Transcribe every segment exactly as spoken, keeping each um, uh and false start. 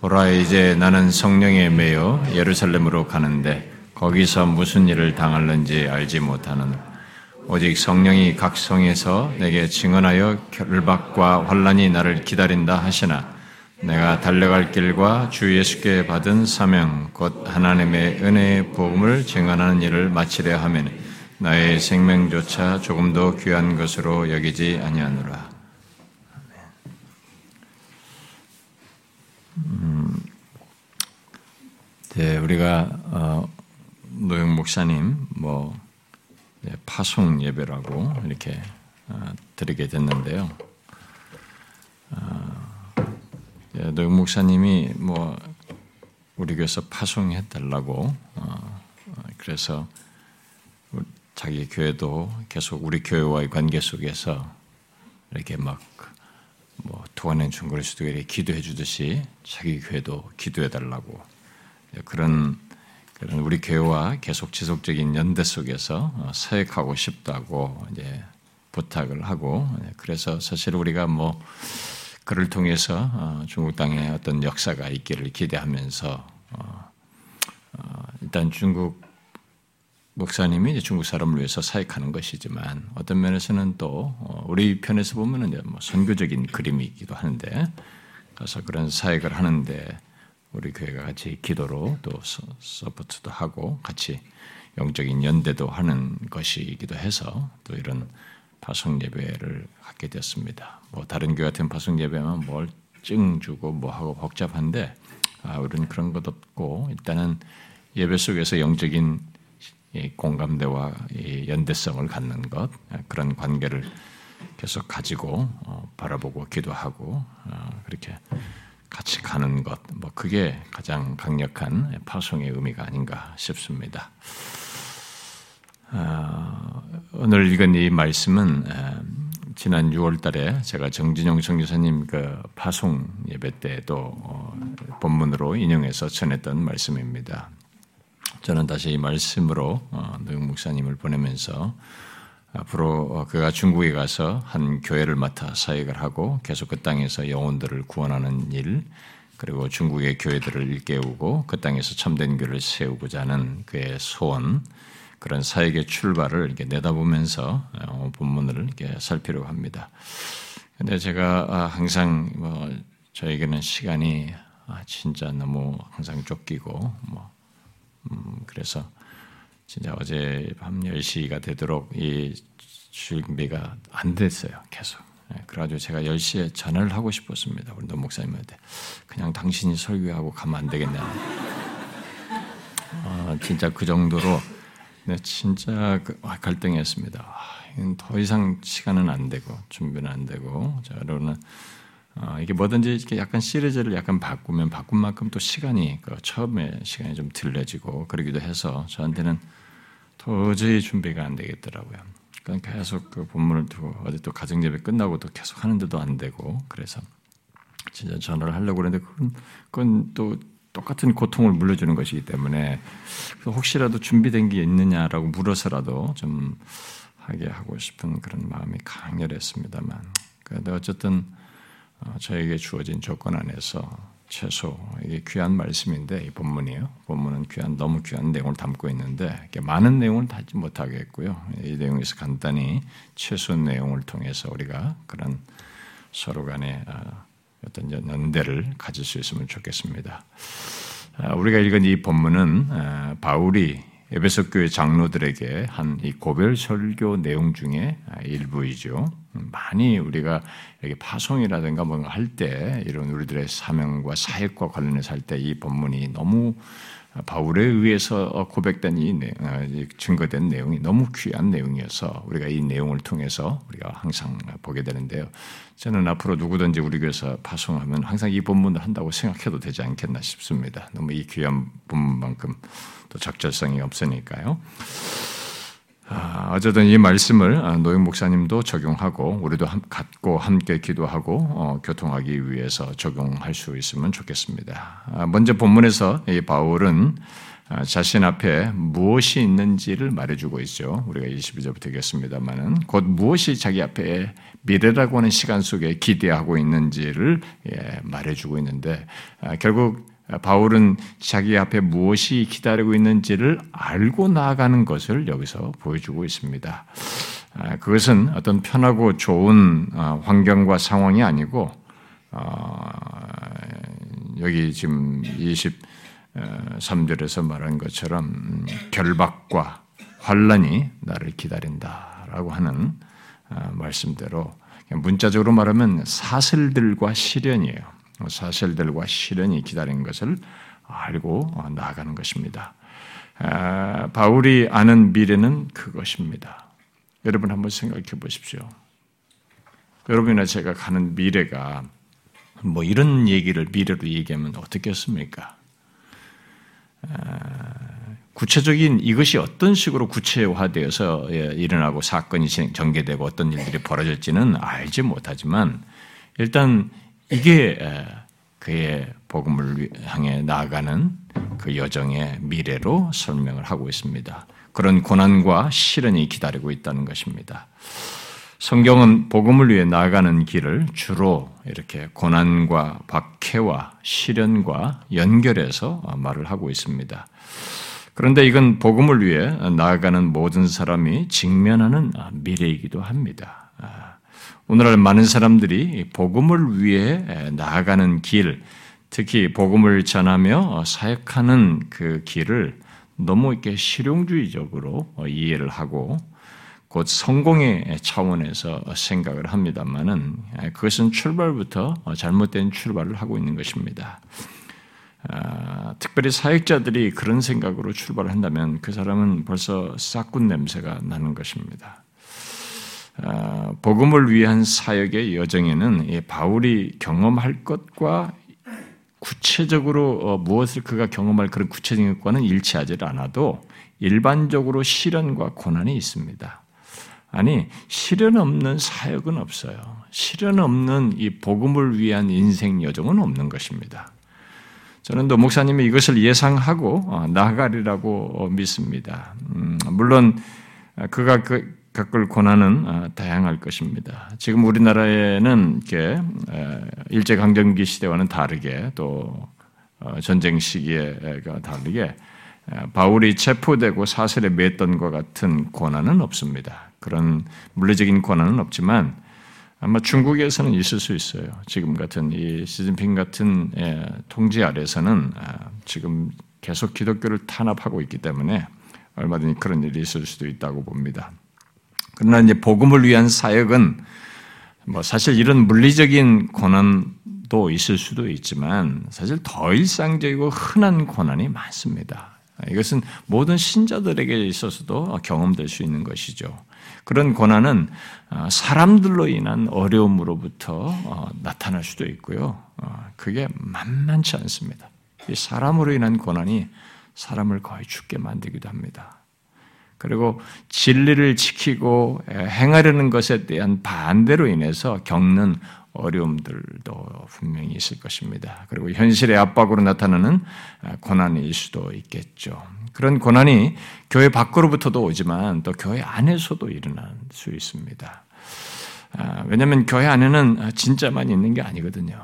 보라 이제 나는 성령에 매여 예루살렘으로 가는데 거기서 무슨 일을 당할는지 알지 못하는 오직 성령이 각 성에서 내게 증언하여 결박과 환란이 나를 기다린다 하시나 내가 달려갈 길과 주 예수께 받은 사명 곧 하나님의 은혜의 복음을 증언하는 일을 마치려 하면 나의 생명조차 조금도 귀한 것으로 여기지 아니하노라. 음, 네, 우리가 어, 노영 목사님 뭐 네, 파송 예배라고 이렇게 어, 드리게 됐는데요. 어, 네, 노영 목사님이 뭐 우리 교회에서 파송해 달라고 어, 그래서 자기 교회도 계속 우리 교회와의 관계 속에서 이렇게 막 뭐 도안의 중거리수도 이렇게 기도해 주듯이 자기 교회도 기도해 달라고 그런 그런 우리 교회와 계속 지속적인 연대 속에서 사역하고 싶다고 이제 부탁을 하고 그래서 사실 우리가 뭐 그를 통해서 중국 땅에 어떤 역사가 있기를 기대하면서 일단 중국 목사님이 이제 중국 사람을 위해서 사역하는 것이지만 어떤 면에서는 또 우리 편에서 보면은 이제 뭐 선교적인 그림이기도 하는데 가서 그런 사역을 하는데 우리 교회가 같이 기도로 또 서포트도 하고 같이 영적인 연대도 하는 것이기도 해서 또 이런 파송 예배를 갖게 됐습니다. 뭐 다른 교회 같은 파송 예배만 뭘 증 주고 뭐 하고 복잡한데 아, 우리는 그런 것 없고 일단은 예배 속에서 영적인 이 공감대와 이 연대성을 갖는 것 그런 관계를 계속 가지고 어, 바라보고 기도하고 어, 그렇게 같이 가는 것 뭐 그게 가장 강력한 파송의 의미가 아닌가 싶습니다. 어, 오늘 읽은 이 말씀은 어, 지난 유월달에 제가 정진영 선교사님 그 파송 예배 때도 어, 본문으로 인용해서 전했던 말씀입니다. 저는 다시 이 말씀으로 노영 목사님을 보내면서 앞으로 그가 중국에 가서 한 교회를 맡아 사역을 하고 계속 그 땅에서 영혼들을 구원하는 일 그리고 중국의 교회들을 일깨우고 그 땅에서 참된 교회를 세우고자 하는 그의 소원 그런 사역의 출발을 이렇게 내다보면서 본문을 이렇게 살피려고 합니다. 그런데 제가 항상 뭐 저에게는 시간이 진짜 너무 항상 쫓기고 뭐. 음, 그래서 진짜 어제 밤 열 시가 되도록 이 준비가 안 됐어요. 계속. 그래가지고 제가 열 시에 전화를 하고 싶었습니다. 우리 노 목사님한테. 그냥 당신이 설교하고 가면 안 되겠냐. 아, 진짜 그 정도로 네, 진짜 그, 아, 갈등했습니다. 아, 더 이상 시간은 안 되고 준비는 안 되고 자, 그러면 어, 이게 뭐든지 이렇게 약간 시리즈를 약간 바꾸면 바꾼 만큼 또 시간이, 그 처음에 시간이 좀 들려지고 그러기도 해서 저한테는 도저히 준비가 안 되겠더라고요. 그러니까 계속 그 본문을 두고 어제 또 가정예배 끝나고 또 계속 하는데도 안 되고 그래서 진짜 전화를 하려고 그랬는데 그건, 그건 또 똑같은 고통을 물려주는 것이기 때문에 혹시라도 준비된 게 있느냐라고 물어서라도 좀 하게 하고 싶은 그런 마음이 강렬했습니다만. 그런데 어쨌든 저에게 주어진 조건 안에서 최소 이게 귀한 말씀인데 이 본문이요. 본문은 귀한 너무 귀한 내용을 담고 있는데 많은 내용을 담지 못하겠고요. 이 내용에서 간단히 최소 내용을 통해서 우리가 그런 서로 간의 어떤 연대를 가질 수 있으면 좋겠습니다. 우리가 읽은 이 본문은 바울이 에베소 교회 장로들에게 한 이 고별 설교 내용 중에 일부이죠. 많이 우리가 이렇게 파송이라든가 뭔가 할 때 이런 우리들의 사명과 사역과 관련해서 할 때 이 본문이 너무 바울에 의해서 고백된 이 내용, 증거된 내용이 너무 귀한 내용이어서 우리가 이 내용을 통해서 우리가 항상 보게 되는데요. 저는 앞으로 누구든지 우리 교회에서 파송하면 항상 이 본문을 한다고 생각해도 되지 않겠나 싶습니다. 너무 이 귀한 본문만큼 또 적절성이 없으니까요. 아, 어쨌든 이 말씀을 노영 목사님도 적용하고 우리도 함, 갖고 함께 기도하고 어, 교통하기 위해서 적용할 수 있으면 좋겠습니다. 아, 먼저 본문에서 이 바울은 자신 앞에 무엇이 있는지를 말해주고 있죠. 우리가 이십이 절부터 읽겠습니다만은 곧 무엇이 자기 앞에 미래라고 하는 시간 속에 기대하고 있는지를 말해주고 있는데 결국 바울은 자기 앞에 무엇이 기다리고 있는지를 알고 나아가는 것을 여기서 보여주고 있습니다. 그것은 어떤 편하고 좋은 환경과 상황이 아니고 여기 지금 이십삼 절에서 말한 것처럼 결박과 환란이 나를 기다린다라고 하는 말씀대로 문자적으로 말하면 사슬들과 시련이에요. 사슬들과 시련이 기다리는 것을 알고 나아가는 것입니다. 바울이 아는 미래는 그것입니다. 여러분 한번 생각해 보십시오. 여러분이나 제가 가는 미래가 뭐 이런 얘기를 미래로 얘기하면 어떻겠습니까? 구체적인 이것이 어떤 식으로 구체화되어서 일어나고 사건이 전개되고 어떤 일들이 벌어질지는 알지 못하지만 일단 이게 그의 복음을 향해 나아가는 그 여정의 미래로 설명을 하고 있습니다. 그런 고난과 시련이 기다리고 있다는 것입니다. 성경은 복음을 위해 나아가는 길을 주로 이렇게 고난과 박해와 시련과 연결해서 말을 하고 있습니다. 그런데 이건 복음을 위해 나아가는 모든 사람이 직면하는 미래이기도 합니다. 오늘날 많은 사람들이 복음을 위해 나아가는 길, 특히 복음을 전하며 사역하는 그 길을 너무 이렇게 실용주의적으로 이해를 하고 곧 성공의 차원에서 생각을 합니다만은 그것은 출발부터 잘못된 출발을 하고 있는 것입니다. 아, 특별히 사역자들이 그런 생각으로 출발을 한다면 그 사람은 벌써 싹군 냄새가 나는 것입니다. 아, 복음을 위한 사역의 여정에는 이 바울이 경험할 것과 구체적으로 무엇을 그가 경험할 그런 구체적인 것과는 일치하지 않아도 일반적으로 시련과 고난이 있습니다. 아니, 시련 없는 사역은 없어요. 시련 없는 이 복음을 위한 인생 여정은 없는 것입니다. 저는 또 목사님이 이것을 예상하고 나아가리라고 믿습니다. 음, 물론 그가 그, 겪을 고난은 다양할 것입니다. 지금 우리나라에는 이렇게 일제강점기 시대와는 다르게 또 전쟁 시기에가 다르게 바울이 체포되고 사슬에 맸던 것 같은 고난은 없습니다. 그런 물리적인 권한은 없지만 아마 중국에서는 있을 수 있어요. 지금 같은 이 시진핑 같은 통제 아래서는 지금 계속 기독교를 탄압하고 있기 때문에 얼마든지 그런 일이 있을 수도 있다고 봅니다. 그러나 이제 복음을 위한 사역은 뭐 사실 이런 물리적인 권한도 있을 수도 있지만 사실 더 일상적이고 흔한 권한이 많습니다. 이것은 모든 신자들에게 있어서도 경험될 수 있는 것이죠. 그런 고난은 사람들로 인한 어려움으로부터 나타날 수도 있고요. 그게 만만치 않습니다. 이 사람으로 인한 고난이 사람을 거의 죽게 만들기도 합니다. 그리고 진리를 지키고 행하려는 것에 대한 반대로 인해서 겪는 어려움들도 분명히 있을 것입니다. 그리고 현실의 압박으로 나타나는 고난일 수도 있겠죠. 그런 고난이 교회 밖으로부터도 오지만 또 교회 안에서도 일어날 수 있습니다. 왜냐하면 교회 안에는 진짜만 있는 게 아니거든요.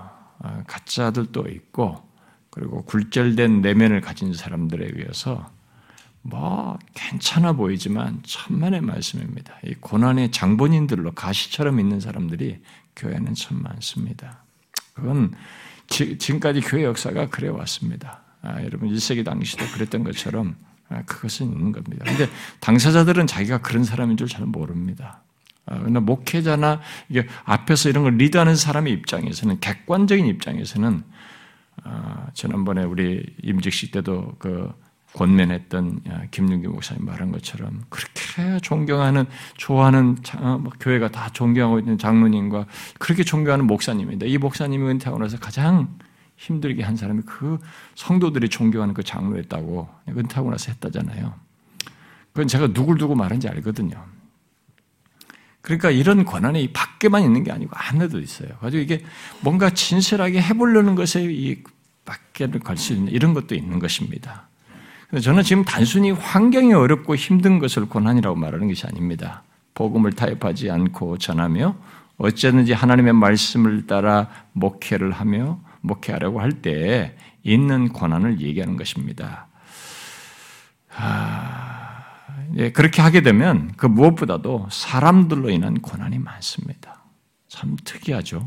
가짜들도 있고 그리고 굴절된 내면을 가진 사람들에 의해서 뭐 괜찮아 보이지만 천만의 말씀입니다. 이 고난의 장본인들로 가시처럼 있는 사람들이 교회는 참 많습니다. 그건 지, 지금까지 교회 역사가 그래 왔습니다. 아, 여러분 일 세기 당시도 그랬던 것처럼 아, 그것은 있는 겁니다. 그런데 당사자들은 자기가 그런 사람인 줄 잘 모릅니다. 아, 그러나 목회자나 이게 앞에서 이런 걸 리드하는 사람의 입장에서는 객관적인 입장에서는 아, 지난번에 우리 임직식 때도 그 권면했던 김윤기 목사님 말한 것처럼 그렇게 존경하는, 좋아하는 교회가 다 존경하고 있는 장로님과 그렇게 존경하는 목사님인데 이 목사님이 은퇴하고 나서 가장 힘들게 한 사람이 그 성도들이 존경하는 그 장로였다고 은퇴하고 나서 했다잖아요. 그건 제가 누굴 두고 말한지 알거든요. 그러니까 이런 권한이 밖에만 있는 게 아니고 안에도 있어요. 가지고 이게 뭔가 진실하게 해보려는 것에 이 밖에를 갈 수 있는 이런 것도 있는 것입니다. 저는 지금 단순히 환경이 어렵고 힘든 것을 고난이라고 말하는 것이 아닙니다. 복음을 타협하지 않고 전하며 어쨌든지 하나님의 말씀을 따라 목회를 하며 목회하려고 할 때 있는 고난을 얘기하는 것입니다. 아, 예, 그렇게 하게 되면 그 무엇보다도 사람들로 인한 고난이 많습니다. 참 특이하죠.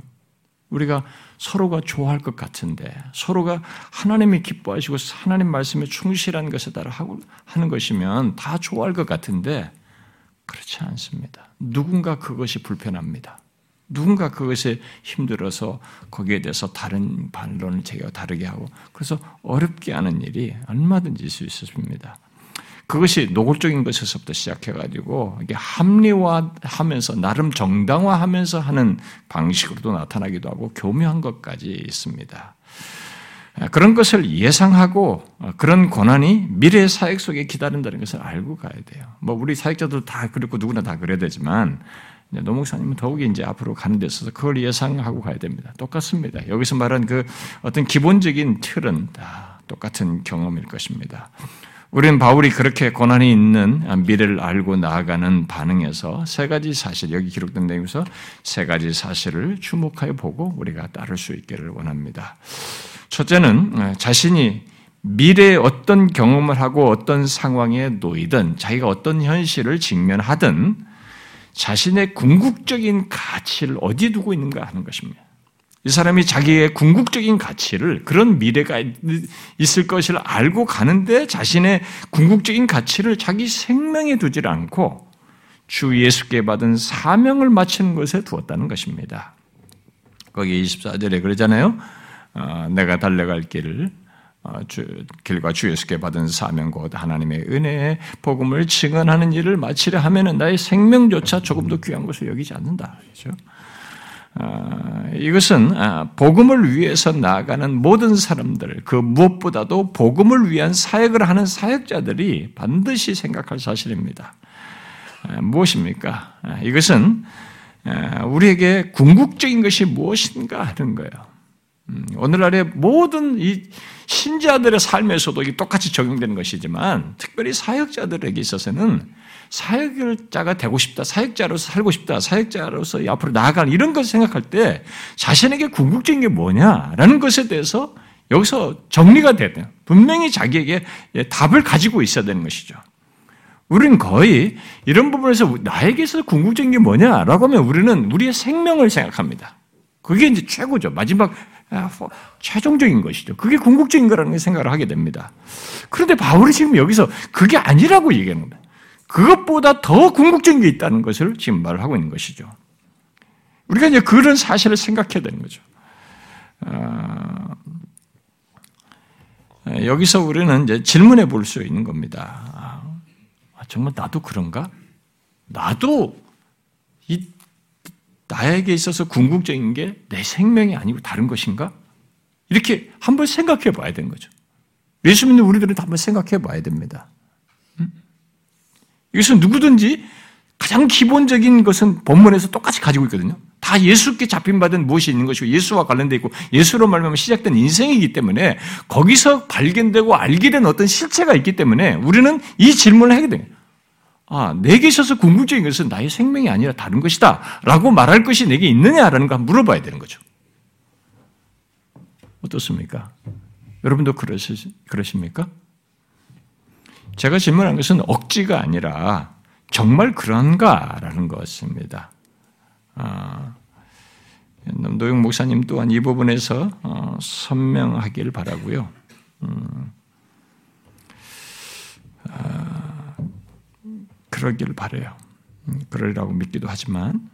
우리가 서로가 좋아할 것 같은데 서로가 하나님이 기뻐하시고 하나님 말씀에 충실한 것에 따라 하고 하는 것이면 다 좋아할 것 같은데 그렇지 않습니다. 누군가 그것이 불편합니다. 누군가 그것에 힘들어서 거기에 대해서 다른 반론을 제기하고 다르게 하고 그래서 어렵게 하는 일이 얼마든지 있을 수 있습니다. 그것이 노골적인 것에서부터 시작해가지고 이게 합리화하면서 나름 정당화하면서 하는 방식으로도 나타나기도 하고 교묘한 것까지 있습니다. 그런 것을 예상하고 그런 고난이 미래의 사역 속에 기다린다는 것을 알고 가야 돼요. 뭐 우리 사역자들도 다 그렇고 누구나 다 그래야 되지만 노 목사님은 더욱이 이제 앞으로 가는 데 있어서 그걸 예상하고 가야 됩니다. 똑같습니다. 여기서 말한 그 어떤 기본적인 틀은 다 똑같은 경험일 것입니다. 우리는 바울이 그렇게 고난이 있는 미래를 알고 나아가는 반응에서 세 가지 사실, 여기 기록된 내용에서 세 가지 사실을 주목하여 보고 우리가 따를 수 있기를 원합니다. 첫째는 자신이 미래에 어떤 경험을 하고 어떤 상황에 놓이든 자기가 어떤 현실을 직면하든 자신의 궁극적인 가치를 어디에 두고 있는가 하는 것입니다. 이 사람이 자기의 궁극적인 가치를 그런 미래가 있을 것을 알고 가는데 자신의 궁극적인 가치를 자기 생명에 두질 않고 주 예수께 받은 사명을 마치는 것에 두었다는 것입니다. 거기 이십사 절에 그러잖아요. 어, 내가 달려갈 길을 어, 주, 길과 주 예수께 받은 사명 곧 하나님의 은혜의 복음을 증언하는 일을 마치려 하면은 나의 생명조차 조금도 귀한 것을 여기지 않는다. 그렇죠? 아, 이것은 아, 복음을 위해서 나아가는 모든 사람들, 그 무엇보다도 복음을 위한 사역을 하는 사역자들이 반드시 생각할 사실입니다. 아, 무엇입니까? 아, 이것은 아, 우리에게 궁극적인 것이 무엇인가 하는 거예요. 음, 오늘날의 모든 이 신자들의 삶에서도 이게 똑같이 적용되는 것이지만 특별히 사역자들에게 있어서는 사역자가 되고 싶다, 사역자로서 살고 싶다, 사역자로서 앞으로 나아가는 이런 것을 생각할 때 자신에게 궁극적인 게 뭐냐라는 것에 대해서 여기서 정리가 돼야 돼요. 분명히 자기에게 답을 가지고 있어야 되는 것이죠. 우리는 거의 이런 부분에서 나에게서 궁극적인 게 뭐냐라고 하면 우리는 우리의 생명을 생각합니다. 그게 이제 최고죠. 마지막 최종적인 것이죠. 그게 궁극적인 거라는 생각을 하게 됩니다. 그런데 바울이 지금 여기서 그게 아니라고 얘기하는 거예요. 그것보다 더 궁극적인 게 있다는 것을 지금 말을 하고 있는 것이죠. 우리가 이제 그런 사실을 생각해야 되는 거죠. 어, 여기서 우리는 이제 질문해 볼 수 있는 겁니다. 아, 정말 나도 그런가? 나도 이, 나에게 있어서 궁극적인 게 내 생명이 아니고 다른 것인가? 이렇게 한번 생각해 봐야 되는 거죠. 예수 믿는 우리들은 한번 생각해 봐야 됩니다. 이것은 누구든지 가장 기본적인 것은 본문에서 똑같이 가지고 있거든요. 다 예수께 잡힌 바든 무엇이 있는 것이고 예수와 관련되어 있고 예수로 말미암아 시작된 인생이기 때문에 거기서 발견되고 알게 된 어떤 실체가 있기 때문에 우리는 이 질문을 하게 됩니다. 아, 내게 있어서 궁극적인 것은 나의 생명이 아니라 다른 것이다 라고 말할 것이 내게 있느냐라는 거 한번 물어봐야 되는 거죠. 어떻습니까? 여러분도 그러시, 그러십니까? 제가 질문한 것은 억지가 아니라 정말 그런가라는 것입니다. 아, 노영 목사님 또한 이 부분에서 어, 선명하길 바라고요. 음, 아, 그러길 바라요. 그러리라고 믿기도 하지만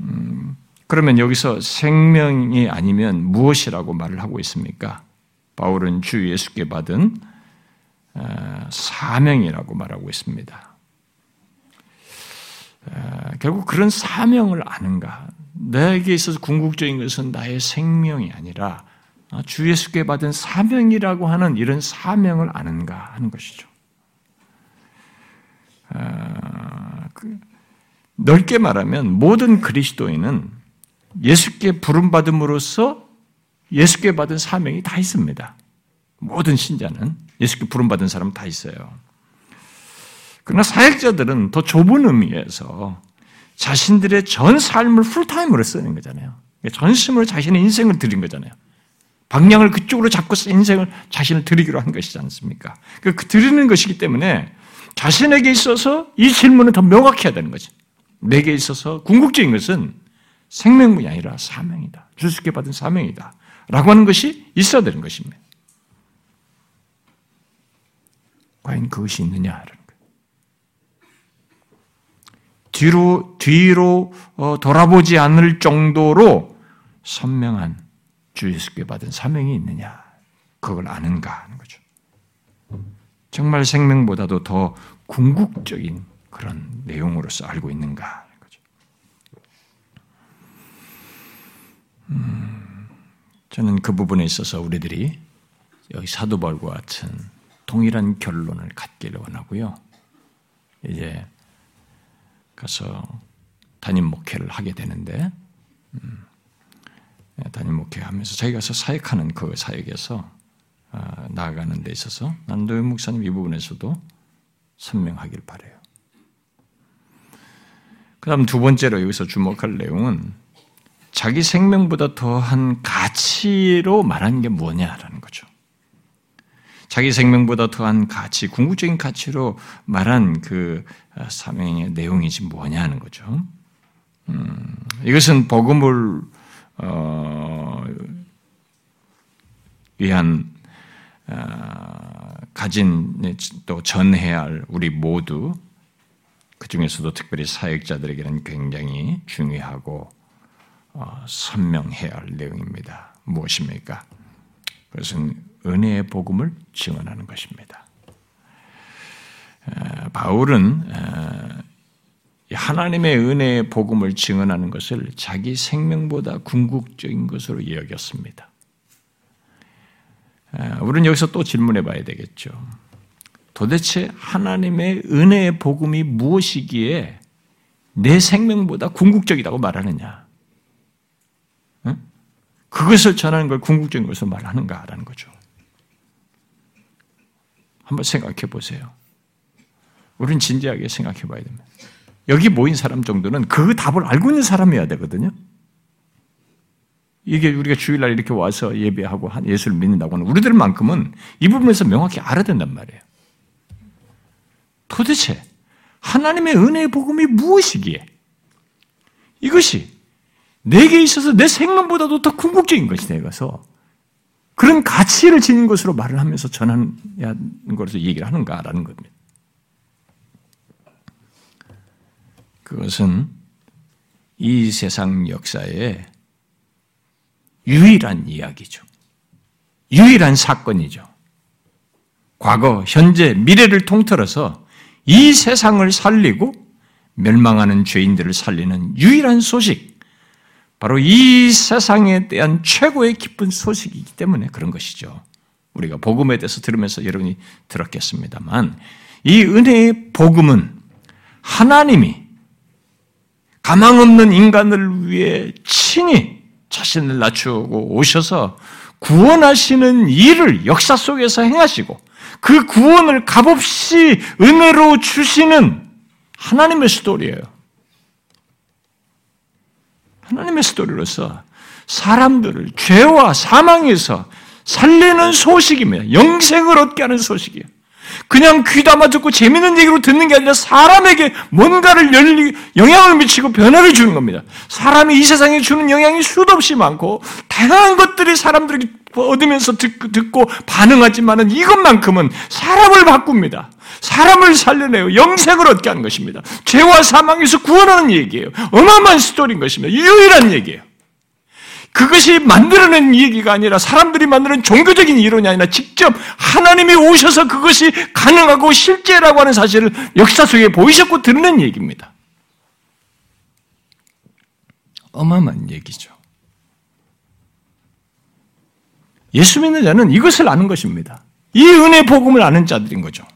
음, 그러면 여기서 생명이 아니면 무엇이라고 말을 하고 있습니까? 바울은 주 예수께 받은 사명이라고 말하고 있습니다. 결국 그런 사명을 아는가? 내게 있어서 궁극적인 것은 나의 생명이 아니라 주 예수께 받은 사명이라고 하는 이런 사명을 아는가 하는 것이죠. 넓게 말하면 모든 그리스도인은 예수께 부름받음으로써 예수께 받은 사명이 다 있습니다. 모든 신자는 예수께 부름받은 사람은 다 있어요. 그러나 사역자들은 더 좁은 의미에서 자신들의 전 삶을 풀타임으로 쓰는 거잖아요. 전심으로 자신의 인생을 드린 거잖아요. 방향을 그쪽으로 잡고 인생을 자신을 드리기로 한 것이지 않습니까? 그 드리는 것이기 때문에 자신에게 있어서 이 질문은 더 명확해야 되는 거지. 내게 있어서 궁극적인 것은 생명뿐이 아니라 사명이다. 주님께 받은 사명이다. 라고 하는 것이 있어야 되는 것입니다. 과연 그것이 있느냐라는 거예요. 뒤로, 뒤로 돌아보지 않을 정도로 선명한 주 예수께 받은 사명이 있느냐. 그걸 아는가 하는 거죠. 정말 생명보다도 더 궁극적인 그런 내용으로서 알고 있는가 하는 거죠. 음, 저는 그 부분에 있어서 우리들이 여기 사도바울과 같은 동일한 결론을 갖기를 원하고요. 이제 가서 담임 목회를 하게 되는데 음, 담임 목회하면서 자기 가서 사역하는 그 사역에서 어, 나아가는 데 있어서 난 노영 목사님 이 부분에서도 선명하길 바라요. 그 다음 두 번째로 여기서 주목할 내용은 자기 생명보다 더한 가치로 말하는 게 뭐냐라는 거죠. 자기 생명보다 더한 가치, 궁극적인 가치로 말한 그 사명의 내용이지 뭐냐 하는 거죠. 음, 이것은 복음을 어, 위한 어, 가진 또 전해야 할 우리 모두 그 중에서도 특별히 사역자들에게는 굉장히 중요하고 어, 선명해야 할 내용입니다. 무엇입니까? 그것은 은혜의 복음을 증언하는 것입니다. 바울은 하나님의 은혜의 복음을 증언하는 것을 자기 생명보다 궁극적인 것으로 여겼습니다. 우리는 여기서 또 질문해 봐야 되겠죠. 도대체 하나님의 은혜의 복음이 무엇이기에 내 생명보다 궁극적이라고 말하느냐? 그것을 전하는 걸 궁극적인 것으로 말하는가라는 거죠. 한번 생각해 보세요. 우리는 진지하게 생각해 봐야 됩니다. 여기 모인 사람 정도는 그 답을 알고 있는 사람이어야 되거든요. 이게 우리가 주일날 이렇게 와서 예배하고 예수를 믿는다고 하는 우리들만큼은 이 부분에서 명확히 알아야 된단 말이에요. 도대체 하나님의 은혜의 복음이 무엇이기에 이것이 내게 있어서 내 생명보다도 더 궁극적인 것이 되어서 그런 가치를 지닌 것으로 말을 하면서 전하는 것으로 얘기를 하는가라는 겁니다. 그것은 이 세상 역사의 유일한 이야기죠. 유일한 사건이죠. 과거, 현재, 미래를 통틀어서 이 세상을 살리고 멸망하는 죄인들을 살리는 유일한 소식. 바로 이 세상에 대한 최고의 기쁜 소식이기 때문에 그런 것이죠. 우리가 복음에 대해서 들으면서 여러분이 들었겠습니다만 이 은혜의 복음은 하나님이 가망없는 인간을 위해 친히 자신을 낮추고 오셔서 구원하시는 일을 역사 속에서 행하시고 그 구원을 값없이 은혜로 주시는 하나님의 스토리예요. 하나님의 스토리로서 사람들을 죄와 사망에서 살리는 소식입니다. 영생을 얻게 하는 소식이에요. 그냥 귀담아 듣고 재미있는 얘기로 듣는 게 아니라 사람에게 뭔가를 열리, 영향을 미치고 변화를 주는 겁니다. 사람이 이 세상에 주는 영향이 수도 없이 많고 다양한 것들이 사람들에게 얻으면서 듣, 듣고 반응하지만 이것만큼은 사람을 바꿉니다. 사람을 살려내요. 영생을 얻게 하는 것입니다. 죄와 사망에서 구원하는 얘기예요. 어마어마한 스토리인 것입니다. 유일한 얘기예요. 그것이 만들어낸 얘기가 아니라 사람들이 만드는 종교적인 이론이 아니라 직접 하나님이 오셔서 그것이 가능하고 실제라고 하는 사실을 역사 속에 보이셨고 들은 얘기입니다. 어마어마한 얘기죠. 예수 믿는 자는 이것을 아는 것입니다. 이 은혜의 복음을 아는 자들인 거죠.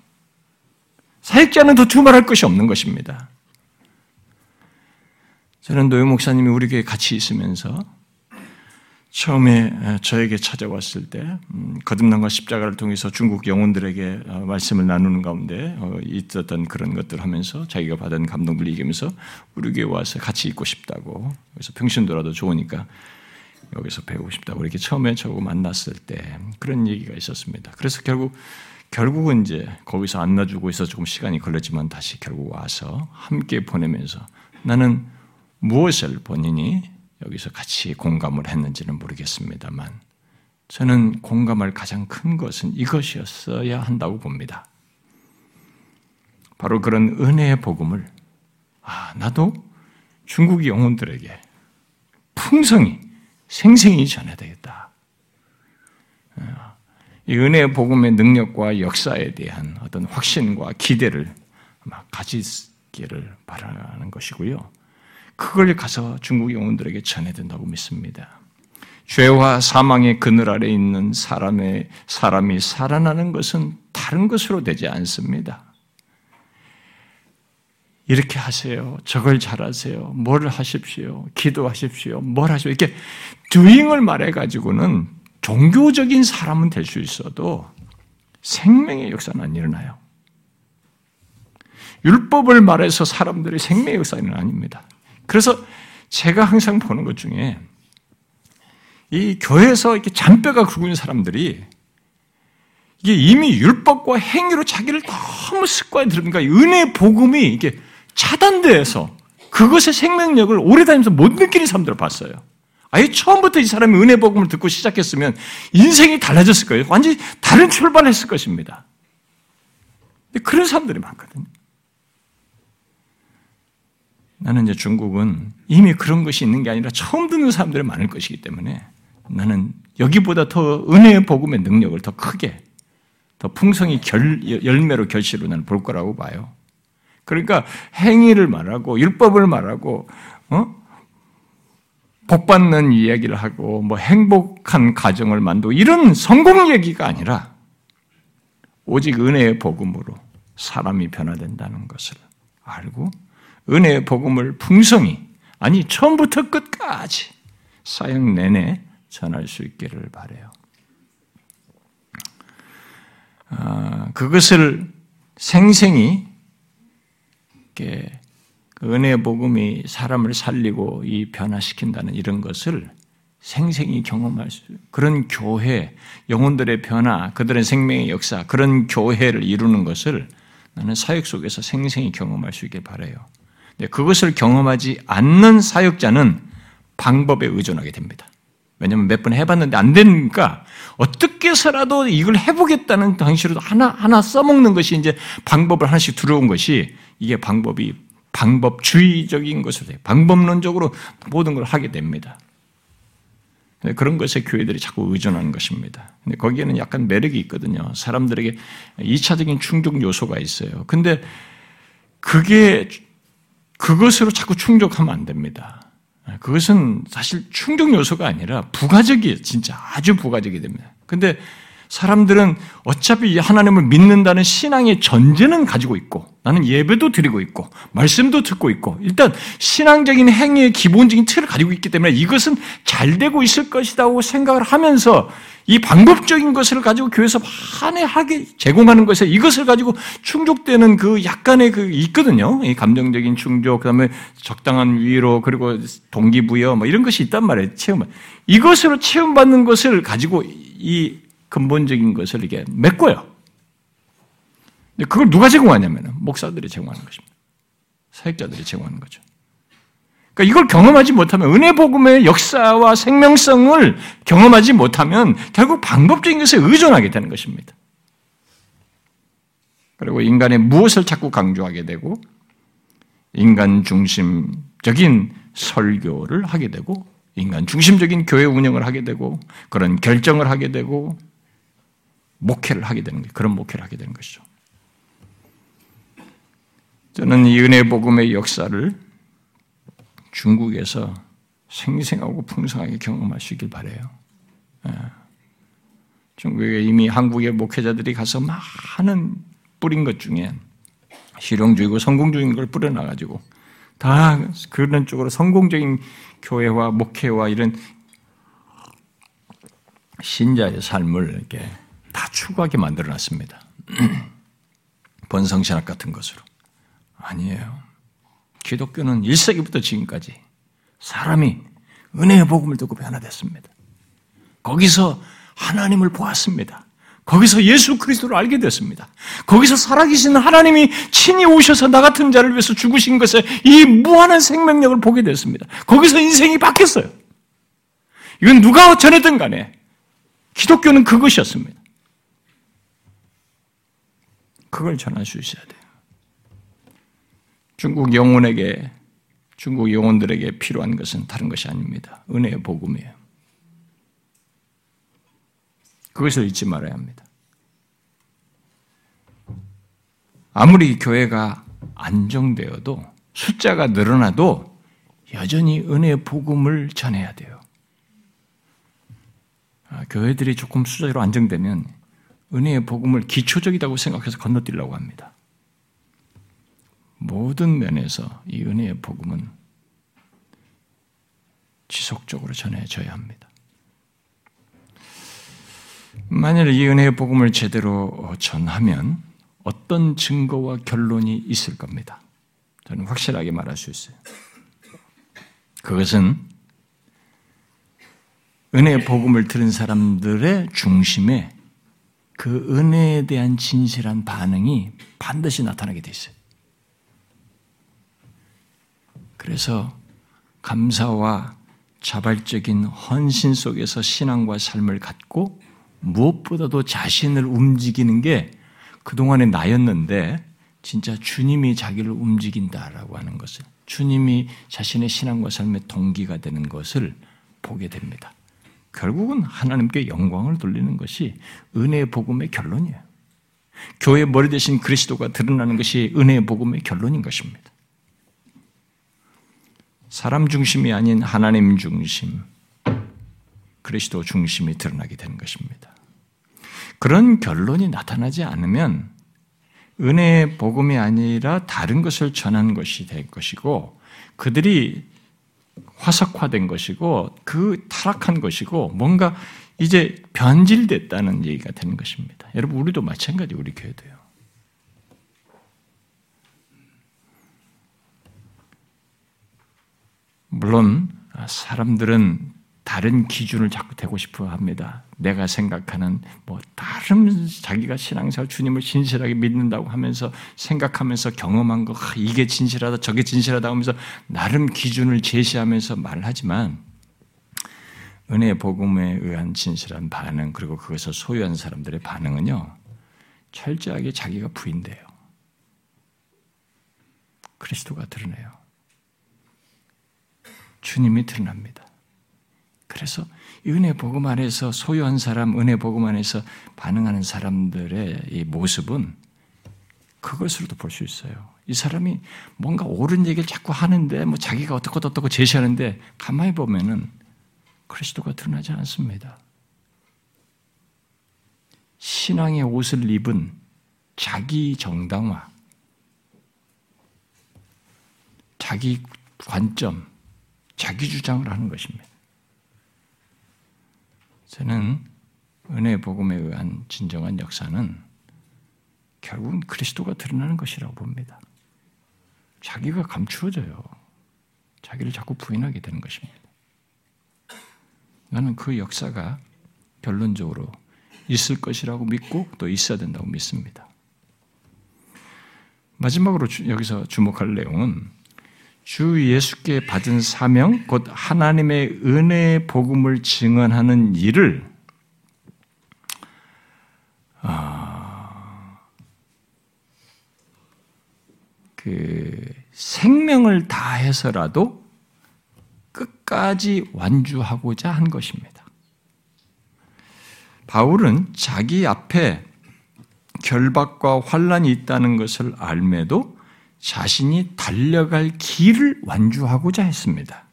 사역자는 더 두말할 것이 없는 것입니다. 저는 노영 목사님이 우리 교회에 같이 있으면서 처음에 저에게 찾아왔을 때 거듭남과 십자가를 통해서 중국 영혼들에게 말씀을 나누는 가운데 있었던 그런 것들 하면서 자기가 받은 감동들을 얘기하면서 우리 교회 와서 같이 있고 싶다고, 그래서 평신도라도 좋으니까 여기서 배우고 싶다고 이렇게 처음에 저하고 만났을 때 그런 얘기가 있었습니다. 그래서 결국 결국은 이제 거기서 안 놔주고 있어서 조금 시간이 걸렸지만 다시 결국 와서 함께 보내면서 나는 무엇을 본인이 여기서 같이 공감을 했는지는 모르겠습니다만 저는 공감할 가장 큰 것은 이것이었어야 한다고 봅니다. 바로 그런 은혜의 복음을 아 나도 중국 영혼들에게 풍성히 생생히 전해야 되겠다. 이 은혜의 복음의 능력과 역사에 대한 어떤 확신과 기대를 가지기를 바라는 것이고요. 그걸 가서 중국 영혼들에게 전해야 된다고 믿습니다. 죄와 사망의 그늘 아래 있는 사람의, 사람이 살아나는 것은 다른 것으로 되지 않습니다. 이렇게 하세요. 저걸 잘하세요. 뭘 하십시오. 기도하십시오. 뭘 하십시오. 이렇게 doing을 말해가지고는 종교적인 사람은 될 수 있어도 생명의 역사는 안 일어나요. 율법을 말해서 사람들의 생명의 역사는 아닙니다. 그래서 제가 항상 보는 것 중에 이 교회에서 이렇게 잔뼈가 굵은 사람들이 이게 이미 율법과 행위로 자기를 너무 습관에 들으니까 은혜의 복음이 이게 차단돼서 그것의 생명력을 오래 다니면서 못 느끼는 사람들을 봤어요. 아예 처음부터 이 사람이 은혜의 복음을 듣고 시작했으면 인생이 달라졌을 거예요. 완전히 다른 출발을 했을 것입니다. 근데 그런 사람들이 많거든요. 나는 이제 중국은 이미 그런 것이 있는 게 아니라 처음 듣는 사람들이 많을 것이기 때문에 나는 여기보다 더 은혜의 복음의 능력을 더 크게, 더 풍성히 결, 열매로 결실로 나는 볼 거라고 봐요. 그러니까 행위를 말하고 율법을 말하고 어? 복받는 이야기를 하고 뭐 행복한 가정을 만들고 이런 성공 얘기가 아니라 오직 은혜의 복음으로 사람이 변화된다는 것을 알고 은혜의 복음을 풍성히, 아니 처음부터 끝까지 사역 내내 전할 수 있기를 바라요. 아, 그것을 생생히 이렇게 은혜의 복음이 사람을 살리고 이 변화시킨다는 이런 것을 생생히 경험할 수 있어요. 그런 교회, 영혼들의 변화, 그들의 생명의 역사, 그런 교회를 이루는 것을 나는 사역 속에서 생생히 경험할 수 있길 바라요. 그것을 경험하지 않는 사역자는 방법에 의존하게 됩니다. 왜냐하면 몇 번 해봤는데 안 되니까 어떻게 해서라도 이걸 해보겠다는 당시로 하나하나 써먹는 것이 이제 방법을 하나씩 들어온 것이 이게 방법이 방법주의적인 것으로 돼요. 방법론적으로 모든 걸 하게 됩니다. 그런 것에 교회들이 자꾸 의존하는 것입니다. 근데 거기에는 약간 매력이 있거든요. 사람들에게 이 차적인 충족 요소가 있어요. 근데 그게 그것으로 자꾸 충족하면 안 됩니다. 그것은 사실 충족 요소가 아니라 부가적이에요. 진짜 아주 부가적이 됩니다. 그런데 사람들은 어차피 하나님을 믿는다는 신앙의 전제는 가지고 있고 나는 예배도 드리고 있고 말씀도 듣고 있고 일단 신앙적인 행위의 기본적인 틀을 가지고 있기 때문에 이것은 잘 되고 있을 것이라고 생각을 하면서 이 방법적인 것을 가지고 교회에서 환해하게 제공하는 것에 이것을 가지고 충족되는 그 약간의 그 있거든요. 이 감정적인 충족, 그다음에 적당한 위로 그리고 동기부여 뭐 이런 것이 있단 말이에요. 체험 이것으로 체험받는 것을 가지고 이 근본적인 것을 이게 메꿔요. 근데 그걸 누가 제공하냐면 목사들이 제공하는 것입니다. 사역자들이 제공하는 거죠. 그러니까 이걸 경험하지 못하면 은혜 복음의 역사와 생명성을 경험하지 못하면 결국 방법적인 것에 의존하게 되는 것입니다. 그리고 인간의 무엇을 자꾸 강조하게 되고 인간 중심적인 설교를 하게 되고 인간 중심적인 교회 운영을 하게 되고 그런 결정을 하게 되고 목회를 하게 되는 거예요. 그런 목회를 하게 되는 것이죠. 저는 이 은혜 복음의 역사를 중국에서 생생하고 풍성하게 경험하시길 바라요. 예. 중국에 이미 한국의 목회자들이 가서 많은 뿌린 것 중에 실용주의고 성공적인 걸 뿌려놔가지고 다 그런 쪽으로 성공적인 교회와 목회와 이런 신자의 삶을 이렇게 다 추구하게 만들어놨습니다. 번성신학 같은 것으로. 아니에요. 기독교는 일 세기부터 지금까지 사람이 은혜의 복음을 듣고 변화됐습니다. 거기서 하나님을 보았습니다. 거기서 예수 그리스도를 알게 됐습니다. 거기서 살아계신 하나님이 친히 오셔서 나 같은 자를 위해서 죽으신 것에 이 무한한 생명력을 보게 됐습니다. 거기서 인생이 바뀌었어요. 이건 누가 전했든 간에 기독교는 그것이었습니다. 그걸 전할 수 있어야 돼요. 중국 영혼에게, 중국 영혼들에게 필요한 것은 다른 것이 아닙니다. 은혜의 복음이에요. 그것을 잊지 말아야 합니다. 아무리 교회가 안정되어도 숫자가 늘어나도 여전히 은혜의 복음을 전해야 돼요. 아, 교회들이 조금 숫자로 안정되면 은혜의 복음을 기초적이라고 생각해서 건너뛰려고 합니다. 모든 면에서 이 은혜의 복음은 지속적으로 전해져야 합니다. 만일 이 은혜의 복음을 제대로 전하면 어떤 증거와 결론이 있을 겁니다. 저는 확실하게 말할 수 있어요. 그것은 은혜의 복음을 들은 사람들의 중심에 그 은혜에 대한 진실한 반응이 반드시 나타나게 돼 있어요. 그래서 감사와 자발적인 헌신 속에서 신앙과 삶을 갖고 무엇보다도 자신을 움직이는 게 그동안의 나였는데 진짜 주님이 자기를 움직인다라고 하는 것을, 주님이 자신의 신앙과 삶의 동기가 되는 것을 보게 됩니다. 결국은 하나님께 영광을 돌리는 것이 은혜의 복음의 결론이에요. 교회의 머리 대신 그리스도가 드러나는 것이 은혜의 복음의 결론인 것입니다. 사람 중심이 아닌 하나님 중심, 그리스도 중심이 드러나게 되는 것입니다. 그런 결론이 나타나지 않으면 은혜의 복음이 아니라 다른 것을 전한 것이 될 것이고, 그들이 화석화된 것이고, 그 타락한 것이고, 뭔가 이제 변질됐다는 얘기가 되는 것입니다. 여러분, 우리도 마찬가지, 우리 교회도요. 물론 사람들은 다른 기준을 자꾸 대고 싶어 합니다. 내가 생각하는 뭐 다른 자기가 신앙생활 주님을 진실하게 믿는다고 하면서 생각하면서 경험한 거 이게 진실하다 저게 진실하다 하면서 나름 기준을 제시하면서 말을 하지만 은혜의 복음에 의한 진실한 반응 그리고 그것을 소유한 사람들의 반응은요. 철저하게 자기가 부인돼요. 그리스도가 드러내요. 주님이 드러납니다. 그래서 은혜 복음 안에서 소유한 사람, 은혜 복음 안에서 반응하는 사람들의 이 모습은 그것으로도 볼 수 있어요. 이 사람이 뭔가 옳은 얘기를 자꾸 하는데 뭐 자기가 어떻고 어떻고 제시하는데 가만히 보면은 그리스도가 드러나지 않습니다. 신앙의 옷을 입은 자기 정당화, 자기 관점, 자기 주장을 하는 것입니다. 저는 은혜의 복음에 의한 진정한 역사는 결국은 그리스도가 드러나는 것이라고 봅니다. 자기가 감추어져요. 자기를 자꾸 부인하게 되는 것입니다. 나는 그 역사가 결론적으로 있을 것이라고 믿고 또 있어야 된다고 믿습니다. 마지막으로 주, 여기서 주목할 내용은 주 예수께 받은 사명, 곧 하나님의 은혜의 복음을 증언하는 일을 어, 그 생명을 다해서라도 끝까지 완주하고자 한 것입니다. 바울은 자기 앞에 결박과 환란이 있다는 것을 알매도 자신이 달려갈 길을 완주하고자 했습니다.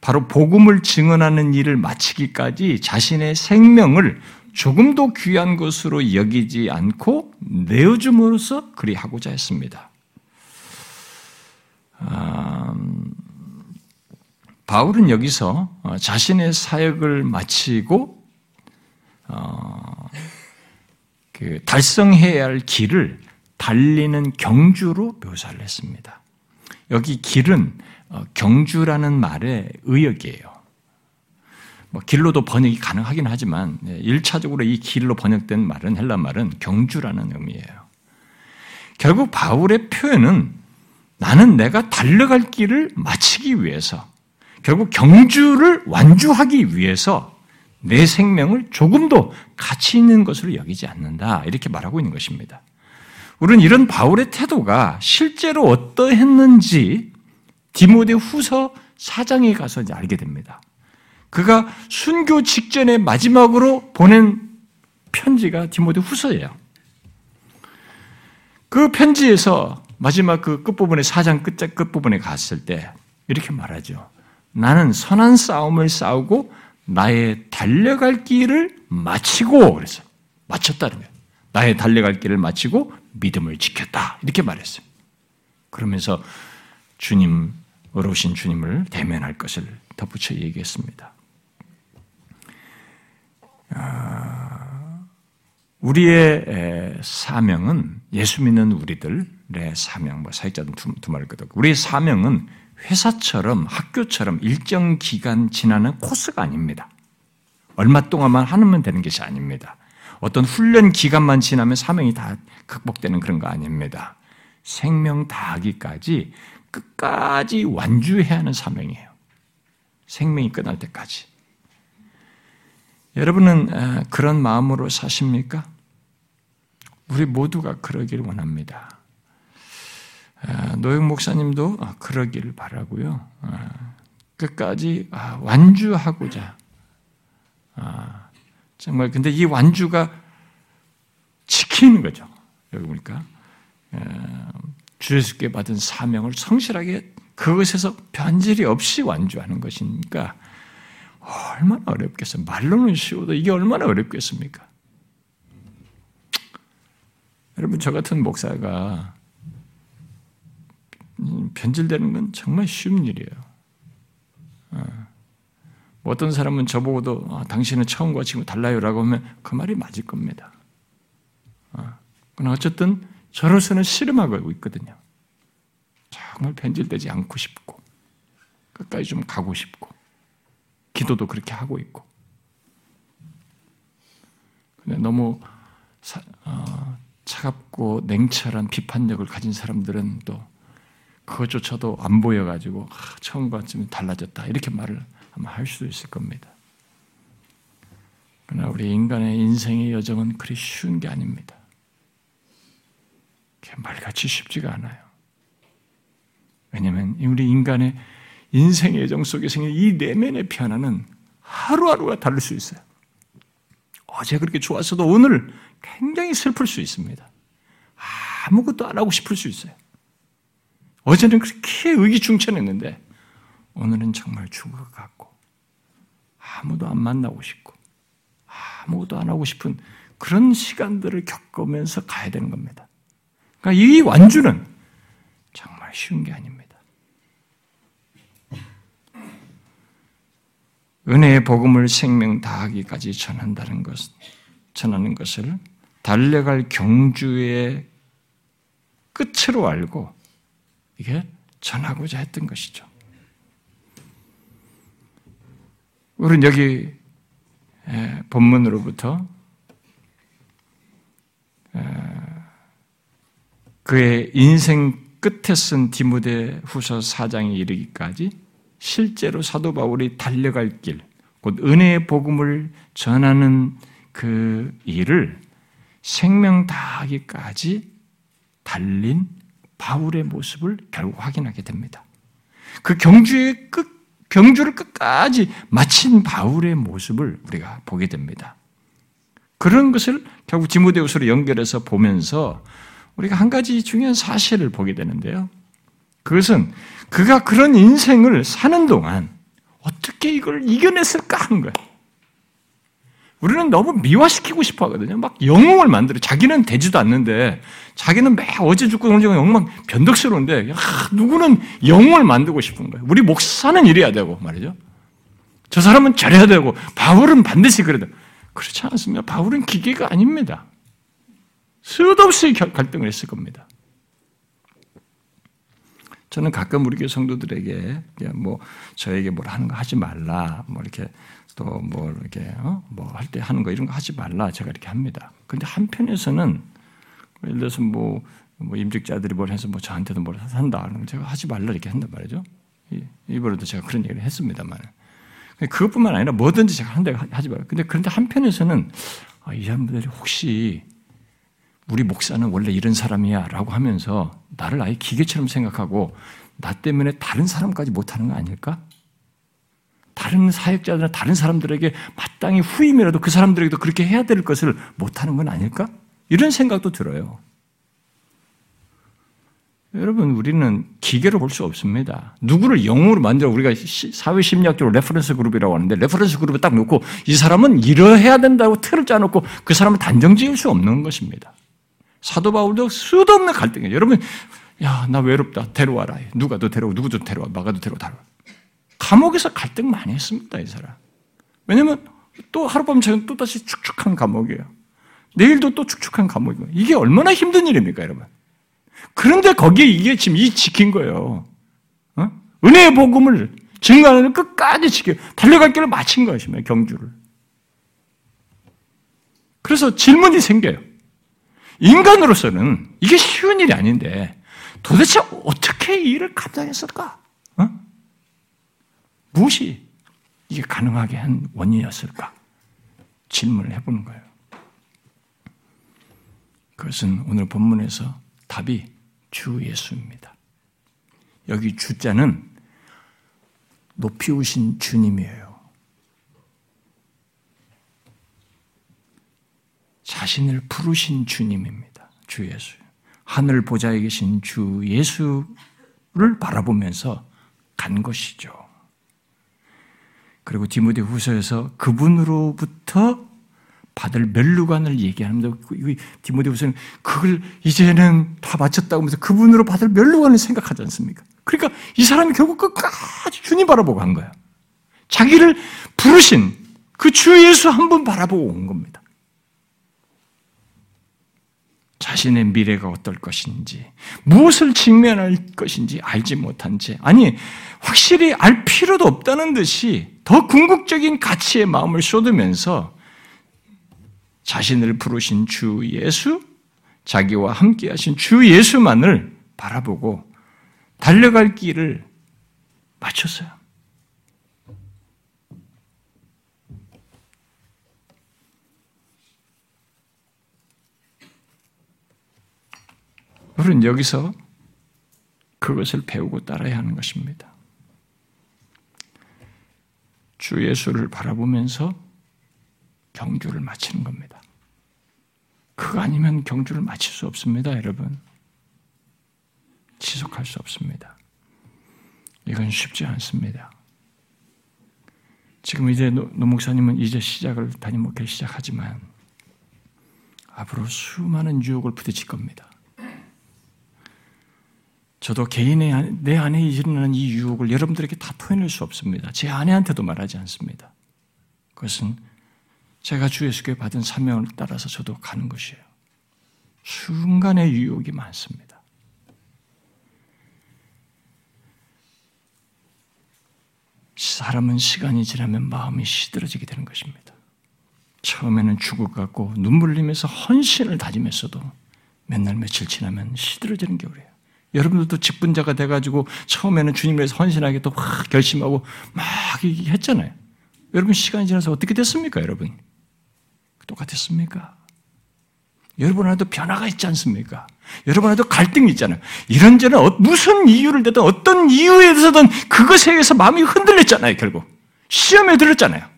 바로 복음을 증언하는 일을 마치기까지 자신의 생명을 조금도 귀한 것으로 여기지 않고 내어줌으로써 그리하고자 했습니다. 아, 바울은 여기서 자신의 사역을 마치고 어, 그 달성해야 할 길을 달리는 경주로 묘사를 했습니다. 여기 길은 경주라는 말의 의역이에요. 뭐 길로도 번역이 가능하긴 하지만 일차적으로 이 길로 번역된 말은 헬라 말은 경주라는 의미예요. 결국 바울의 표현은 나는 내가 달려갈 길을 마치기 위해서 결국 경주를 완주하기 위해서 내 생명을 조금도 가치 있는 것으로 여기지 않는다 이렇게 말하고 있는 것입니다. 우리는 이런 바울의 태도가 실제로 어떠했는지 디모데 후서 사 장에 가서 이제 알게 됩니다. 그가 순교 직전에 마지막으로 보낸 편지가 디모데 후서예요. 그 편지에서 마지막 그 끝부분에 사 장 끝, 끝부분에 갔을 때 이렇게 말하죠. 나는 선한 싸움을 싸우고 나의 달려갈 길을 마치고 그래서 마쳤다는 거예요. 나의 달려갈 길을 마치고 믿음을 지켰다. 이렇게 말했어요. 그러면서 주님, 어려우신 주님을 대면할 것을 덧붙여 얘기했습니다. 우리의 사명은 예수 믿는 우리들의 사명, 뭐 사역자든 두말 끝없고 우리의 사명은 회사처럼 학교처럼 일정 기간 지나는 코스가 아닙니다. 얼마 동안만 하면 되는 것이 아닙니다. 어떤 훈련 기간만 지나면 사명이 다 극복되는 그런 거 아닙니다. 생명 다하기까지 끝까지 완주해야 하는 사명이에요. 생명이 끝날 때까지. 여러분은 그런 마음으로 사십니까? 우리 모두가 그러기를 원합니다. 노영 목사님도 그러기를 바라고요. 끝까지 완주하고자. 정말 근데 이 완주가 지키는 거죠. 여기 보니까 주 예수께 받은 사명을 성실하게 그것에서 변질이 없이 완주하는 것이니까 얼마나 어렵겠어요. 말로는 쉬워도 이게 얼마나 어렵겠습니까? 여러분 저 같은 목사가 변질되는 건 정말 쉬운 일이에요. 어떤 사람은 저보고도 아, 당신은 처음과 지금 달라요라고 하면 그 말이 맞을 겁니다. 아, 그러나 어쨌든 저로서는 씨름하고 있거든요. 정말 변질되지 않고 싶고 끝까지 좀 가고 싶고 기도도 그렇게 하고 있고 근데 너무 사, 어, 차갑고 냉철한 비판력을 가진 사람들은 또 그것조차도 안 보여가지고 아, 처음과 지금 달라졌다 이렇게 말을 아마 할 수도 있을 겁니다. 그러나 우리 인간의 인생의 여정은 그리 쉬운 게 아닙니다. 말같이 쉽지가 않아요. 왜냐하면 우리 인간의 인생의 여정 속에 생긴 이 내면의 변화는 하루하루가 다를 수 있어요. 어제 그렇게 좋았어도 오늘 굉장히 슬플 수 있습니다. 아무것도 안 하고 싶을 수 있어요. 어제는 그렇게 의기충천했는데 오늘은 정말 죽을 것 같고 아무도 안 만나고 싶고 아무것도 안 하고 싶은 그런 시간들을 겪으면서 가야 되는 겁니다. 그러니까 이 완주는 정말 쉬운 게 아닙니다. 은혜의 복음을 생명 다하기까지 전한다는 것, 전하는 것을 달려갈 경주의 끝으로 알고 이게 전하고자 했던 것이죠. 우리는 여기 본문으로부터 그의 인생 끝에 쓴 디모데 후서 사 장에 이르기까지 실제로 사도 바울이 달려갈 길, 곧 은혜의 복음을 전하는 그 일을 생명 다하기까지 달린 바울의 모습을 결국 확인하게 됩니다. 그 경주의 끝 경주를 끝까지 마친 바울의 모습을 우리가 보게 됩니다. 그런 것을 결국 디모데후서로 연결해서 보면서 우리가 한 가지 중요한 사실을 보게 되는데요. 그것은 그가 그런 인생을 사는 동안 어떻게 이걸 이겨냈을까 하는 거예요. 우리는 너무 미화시키고 싶어 하거든요. 막 영웅을 만들어. 자기는 되지도 않는데 자기는 매 어제 죽고 오늘 죽고 영웅 변덕스러운데 야, 누구는 영웅을 만들고 싶은 거예요. 우리 목사는 이래야 되고 말이죠. 저 사람은 저래야 되고 바울은 반드시 그래야 되고 그렇지 않습니다. 바울은 기계가 아닙니다. 수없이 갈등을 했을 겁니다. 저는 가끔 우리 교회 성도들에게 뭐 저에게 뭘 하는 거 하지 말라, 뭐 이렇게 또 뭐 이렇게 어? 뭐 할 때 하는 거 이런 거 하지 말라 제가 이렇게 합니다. 그런데 한편에서는 예를 들어서 뭐, 뭐 임직자들이 뭘 해서 뭐 저한테도 뭘 한다 하는 거 제가 하지 말라 이렇게 한단 말이죠. 이번에도 제가 그런 얘기를 했습니다만 그것뿐만 아니라 뭐든지 제가 한다고 하지 말라. 근데 그런데 한편에서는 아, 이 사람들이 혹시 우리 목사는 원래 이런 사람이야 라고 하면서 나를 아예 기계처럼 생각하고 나 때문에 다른 사람까지 못하는 거 아닐까? 다른 사역자들이나 다른 사람들에게 마땅히 후임이라도 그 사람들에게도 그렇게 해야 될 것을 못하는 건 아닐까? 이런 생각도 들어요. 여러분, 우리는 기계로 볼 수 없습니다. 누구를 영웅으로 만들어 우리가 사회심리학적으로 레퍼런스 그룹이라고 하는데 레퍼런스 그룹에 딱 놓고 이 사람은 이러해야 된다고 틀을 짜놓고 그 사람을 단정 지을 수 없는 것입니다. 사도 바울도 수도 없는 갈등이에요. 여러분, 야, 나 외롭다. 데려와라. 누가 너 데려와. 누구 좀 데려와. 막아도 데려와. 데려와. 감옥에서 갈등 많이 했습니다, 이 사람. 왜냐면 또 하룻밤 새면 또 다시 축축한 감옥이에요. 내일도 또 축축한 감옥이에요. 이게 얼마나 힘든 일입니까, 여러분? 그런데 거기에 이게 지금 이 지킨 거예요. 어? 은혜의 복음을 증거하는 끝까지 지켜 달려갈 길을 마친 것입니다, 경주를. 그래서 질문이 생겨요. 인간으로서는 이게 쉬운 일이 아닌데 도대체 어떻게 이 일을 감당했을까? 어? 무엇이 이게 가능하게 한 원인이었을까? 질문을 해보는 거예요. 그것은 오늘 본문에서 답이 주 예수입니다. 여기 주자는 높이 오신 주님이에요. 자신을 부르신 주님입니다. 주 예수. 하늘 보좌에 계신 주 예수를 바라보면서 간 것이죠. 그리고 디모데 후서에서 그분으로부터 받을 면류관을 얘기합니다. 디모데 후서는 그걸 이제는 다 마쳤다고 하면서 그분으로 받을 면류관을 생각하지 않습니까? 그러니까 이 사람이 결국 끝까지 주님 바라보고 간 거야. 자기를 부르신 그 주 예수 한 분 바라보고 온 겁니다. 자신의 미래가 어떨 것인지, 무엇을 직면할 것인지 알지 못한 채, 아니 확실히 알 필요도 없다는 듯이 더 궁극적인 가치의 마음을 쏟으면서 자신을 부르신 주 예수, 자기와 함께하신 주 예수만을 바라보고 달려갈 길을 마쳤어요. 우리는 여기서 그것을 배우고 따라야 하는 것입니다. 주 예수를 바라보면서 경주를 마치는 겁니다. 그거 아니면 경주를 마칠 수 없습니다, 여러분. 지속할 수 없습니다. 이건 쉽지 않습니다. 지금 이제 노, 노 목사님은 이제 시작을 담임 목회를 시작하지만 앞으로 수많은 유혹을 부딪힐 겁니다. 저도 개인의 내 안에 일어나는 이 유혹을 여러분들에게 다 토해낼 수 없습니다. 제 아내한테도 말하지 않습니다. 그것은 제가 주 예수께 받은 사명을 따라서 저도 가는 것이에요. 순간의 유혹이 많습니다. 사람은 시간이 지나면 마음이 시들어지게 되는 것입니다. 처음에는 죽을 것 같고 눈물 흘리면서 헌신을 다짐했어도 맨날 며칠 지나면 시들어지는 게 우리예요. 여러분들도 직분자가 돼가지고 처음에는 주님에서 헌신하게 또 확 결심하고 막 했잖아요. 여러분 시간이 지나서 어떻게 됐습니까, 여러분? 똑같았습니까? 여러분 안에도 변화가 있지 않습니까? 여러분 안에도 갈등이 있잖아요. 이런저런 무슨 이유를 대든 어떤 이유에 대해서든 그것에 의해서 마음이 흔들렸잖아요, 결국. 시험에 들었잖아요.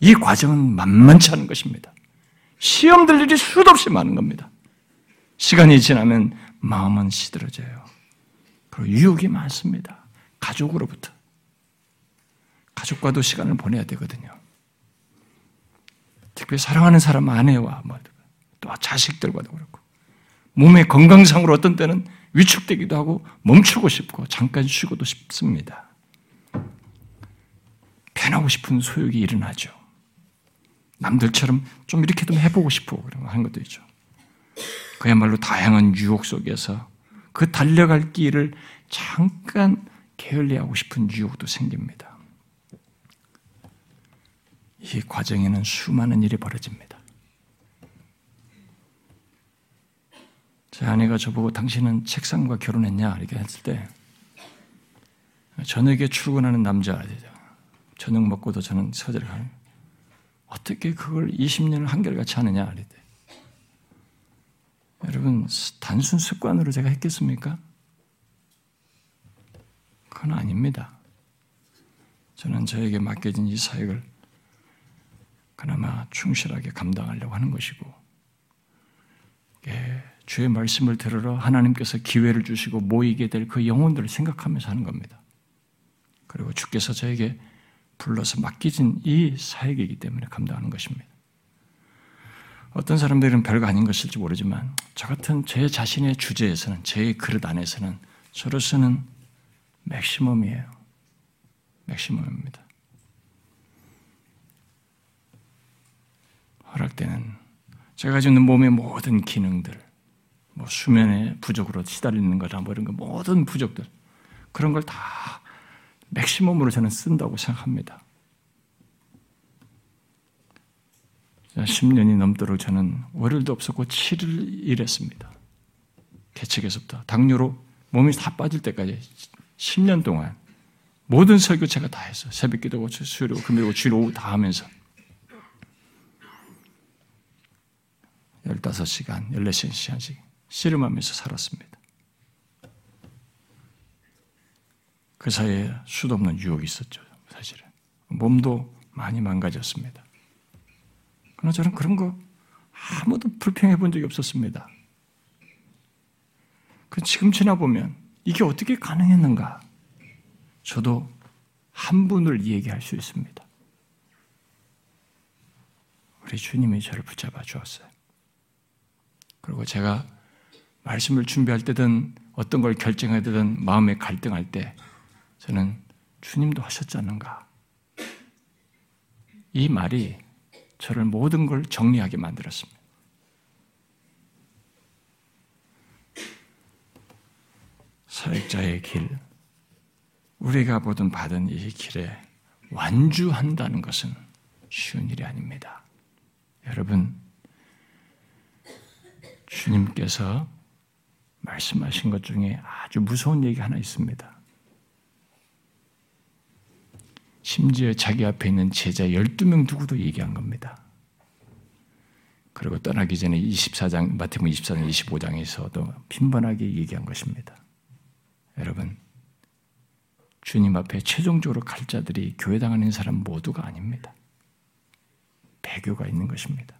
이 과정은 만만치 않은 것입니다. 시험 들 일이 수도 없이 많은 겁니다. 시간이 지나면 마음은 시들어져요. 그리고 유혹이 많습니다. 가족으로부터. 가족과도 시간을 보내야 되거든요. 특히 사랑하는 사람 아내와 또 자식들과도 그렇고 몸의 건강상으로 어떤 때는 위축되기도 하고 멈추고 싶고 잠깐 쉬고도 싶습니다. 변하고 싶은 소욕이 일어나죠. 남들처럼 좀 이렇게 좀 해보고 싶어 하는 것도 있죠. 그야말로 다양한 유혹 속에서 그 달려갈 길을 잠깐 게을리하고 싶은 유혹도 생깁니다. 이 과정에는 수많은 일이 벌어집니다. 제 아내가 저보고 당신은 책상과 결혼했냐 이렇게 했을 때 저녁에 출근하는 남자 저녁 먹고도 저는 서재를 가요. 어떻게 그걸 이십 년을 한결같이 하느냐 이랬대. 여러분 단순 습관으로 제가 했겠습니까? 그건 아닙니다. 저는 저에게 맡겨진 이 사역을 그나마 충실하게 감당하려고 하는 것이고 예, 주의 말씀을 들으러 하나님께서 기회를 주시고 모이게 될 그 영혼들을 생각하면서 하는 겁니다. 그리고 주께서 저에게 불러서 맡기진 이 사역이기 때문에 감당하는 것입니다. 어떤 사람들은 별거 아닌 것일지 모르지만 저 같은 제 자신의 주제에서는 제 그릇 안에서는 저로서는 맥시멈이에요. 맥시멈입니다. 허락되는 제가 가지고 있는 몸의 모든 기능들 뭐 수면의 부족으로 시달리는 거나 뭐 이런 거 모든 부족들 그런 걸 다 맥시멈으로 저는 쓴다고 생각합니다. 십 년이 넘도록 저는 월요일도 없었고 칠 일 일했습니다. 개척에서부터 당뇨로 몸이 다 빠질 때까지 십 년 동안 모든 설교 제가 다 했어요. 새벽기도고 수요일이고 금요일이고 주일 오후 다 하면서 열다섯 시간, 열네 시간씩 씨름하면서 살았습니다. 그 사이에 수도 없는 유혹이 있었죠. 사실은 몸도 많이 망가졌습니다. 그러나 저는 그런 거 아무도 불평해 본 적이 없었습니다. 지금 지나보면 이게 어떻게 가능했는가? 저도 한 분을 얘기할 수 있습니다. 우리 주님이 저를 붙잡아 주었어요. 그리고 제가 말씀을 준비할 때든 어떤 걸 결정하든 마음에 갈등할 때 저는 주님도 하셨지 않는가? 이 말이 저를 모든 걸 정리하게 만들었습니다. 사역자의 길, 우리가 보든 받은 이 길에 완주한다는 것은 쉬운 일이 아닙니다. 여러분, 주님께서 말씀하신 것 중에 아주 무서운 얘기 하나 있습니다. 심지어 자기 앞에 있는 제자 열두 명 두고도 얘기한 겁니다. 그리고 떠나기 전에 이십사 장, 마태복음 이십사 장, 이십오 장에서도 빈번하게 얘기한 것입니다. 여러분, 주님 앞에 최종적으로 갈 자들이 교회당하는 사람 모두가 아닙니다. 배교가 있는 것입니다.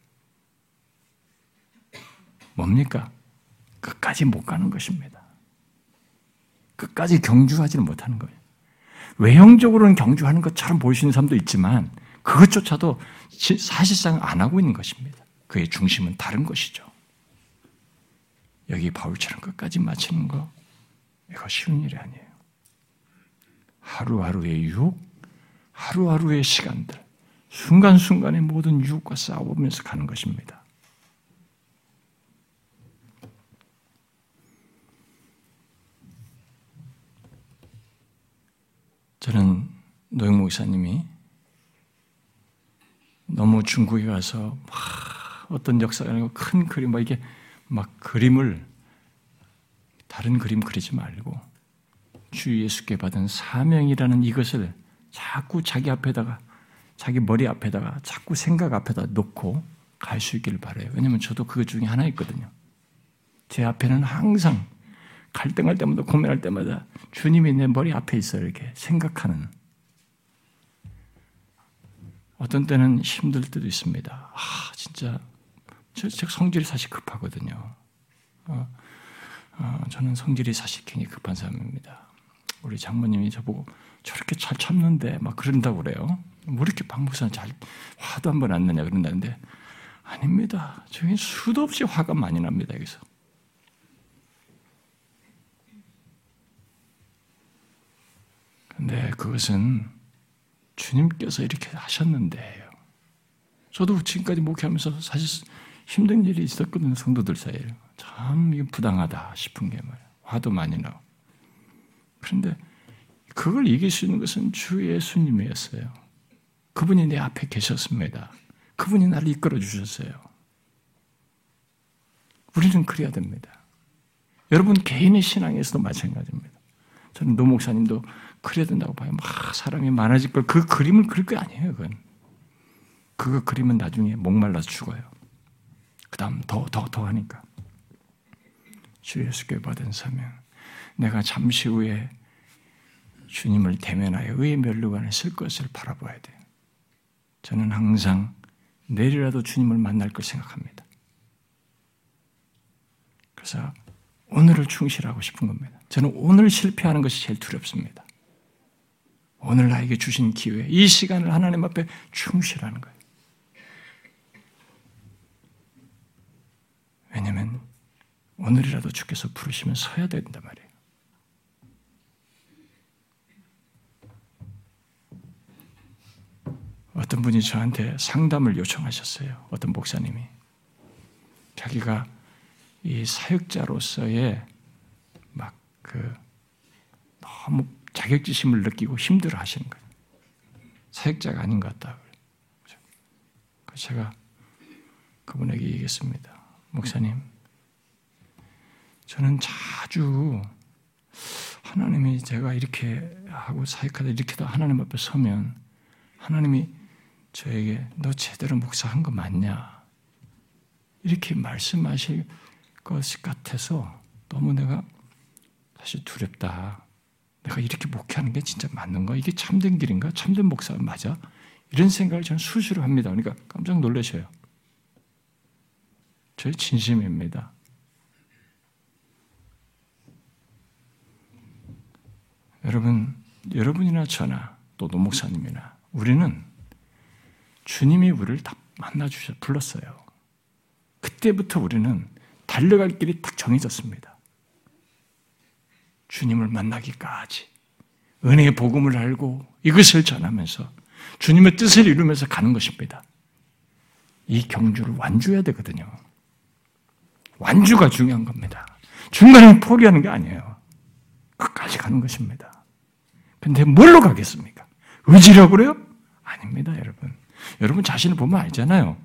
뭡니까? 끝까지 못 가는 것입니다. 끝까지 경주하지는 못하는 거예요. 외형적으로는 경주하는 것처럼 보이시는 사람도 있지만 그것조차도 사실상 안 하고 있는 것입니다. 그의 중심은 다른 것이죠. 여기 바울처럼 끝까지 마치는 거 이거 쉬운 일이 아니에요. 하루하루의 유혹, 하루하루의 시간들, 순간순간의 모든 유혹과 싸워보면서 가는 것입니다. 저는 노영 목사님이 너무 중국에 가서 막 어떤 역사가 아니고 큰 그림, 막 이게 막 그림을 다른 그림 그리지 말고 주 예수께 받은 사명이라는 이것을 자꾸 자기 앞에다가 자기 머리 앞에다가 자꾸 생각 앞에다 놓고 갈 수 있기를 바라요. 왜냐하면 저도 그것 중에 하나 있거든요. 제 앞에는 항상 갈등할 때마다 고민할 때마다 주님이 내 머리 앞에 있어 이렇게 생각하는 어떤 때는 힘들 때도 있습니다. 아 진짜 저, 저 성질이 사실 급하거든요. 어, 어, 저는 성질이 사실 굉장히 급한 사람입니다. 우리 장모님이 저보고 저렇게 잘 참는데 막 그런다고 그래요. 왜 이렇게 방부사는 잘 화도 한 번 안 나냐 그런다는데 아닙니다. 저희 수도 없이 화가 많이 납니다. 여기서 근데 그것은 주님께서 이렇게 하셨는데요. 저도 지금까지 목회하면서 사실 힘든 일이 있었거든요. 성도들 사이에. 참 이게 부당하다 싶은 게 말이에요. 화도 많이 나고. 그런데 그걸 이길 수 있는 것은 주 예수님이었어요. 그분이 내 앞에 계셨습니다. 그분이 나를 이끌어 주셨어요. 우리는 그래야 됩니다. 여러분 개인의 신앙에서도 마찬가지입니다. 저는 노 목사님도 그래야 된다고 봐요. 막 사람이 많아질 걸 그 그림을 그릴 게 아니에요. 그건. 그거 그림은 나중에 목말라서 죽어요. 그 다음 더, 더, 더 하니까. 주 예수께 받은 사명. 내가 잠시 후에 주님을 대면하여 의의 면류관에 쓸 것을 바라봐야 돼요. 저는 항상 내일이라도 주님을 만날 걸 생각합니다. 그래서 오늘을 충실하고 싶은 겁니다. 저는 오늘 실패하는 것이 제일 두렵습니다. 오늘 나에게 주신 기회, 이 시간을 하나님 앞에 충실하는 거예요. 왜냐하면 오늘이라도 주께서 부르시면 서야 된단 말이에요. 어떤 분이 저한테 상담을 요청하셨어요. 어떤 목사님이. 자기가 이 사역자로서의 막 그 너무 자격지심을 느끼고 힘들어 하시는 거예요. 사역자가 아닌 것 같다. 그래서 제가 그분에게 얘기했습니다. 목사님, 저는 자주 하나님이 제가 이렇게 하고 사역하다 이렇게도 하나님 앞에 서면 하나님이 저에게 너 제대로 목사한 거 맞냐? 이렇게 말씀하실 것 같아서 너무 내가 사실 두렵다. 내가 이렇게 목회하는 게 진짜 맞는가? 이게 참된 길인가? 참된 목사 맞아? 이런 생각을 저는 수시로 합니다. 그러니까 깜짝 놀라셔요. 저의 진심입니다. 여러분, 여러분이나 저나 또 노 목사님이나 우리는 주님이 우리를 딱 만나주셔 불렀어요. 그때부터 우리는 달려갈 길이 딱 정해졌습니다. 주님을 만나기까지 은혜의 복음을 알고 이것을 전하면서 주님의 뜻을 이루면서 가는 것입니다. 이 경주를 완주해야 되거든요. 완주가 중요한 겁니다. 중간에 포기하는 게 아니에요. 끝까지 가는 것입니다. 근데 뭘로 가겠습니까? 의지라고 그래요? 아닙니다, 여러분. 여러분 자신을 보면 알잖아요.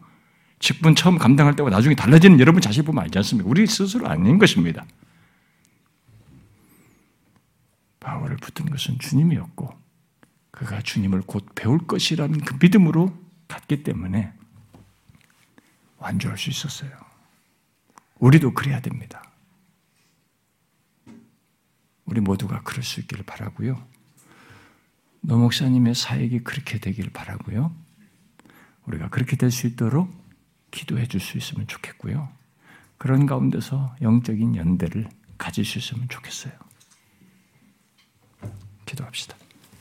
직분 처음 감당할 때와 나중에 달라지는 여러분 자신을 보면 알지 않습니까? 우리 스스로 아닌 것입니다. 바울을 붙은 것은 주님이었고 그가 주님을 곧 배울 것이라는 그 믿음으로 갔기 때문에 완주할 수 있었어요. 우리도 그래야 됩니다. 우리 모두가 그럴 수 있기를 바라고요. 노 목사님의 사역이 그렇게 되길 바라고요. 우리가 그렇게 될 수 있도록 기도해 줄 수 있으면 좋겠고요. 그런 가운데서 영적인 연대를 가질 수 있으면 좋겠어요. 기도합시다.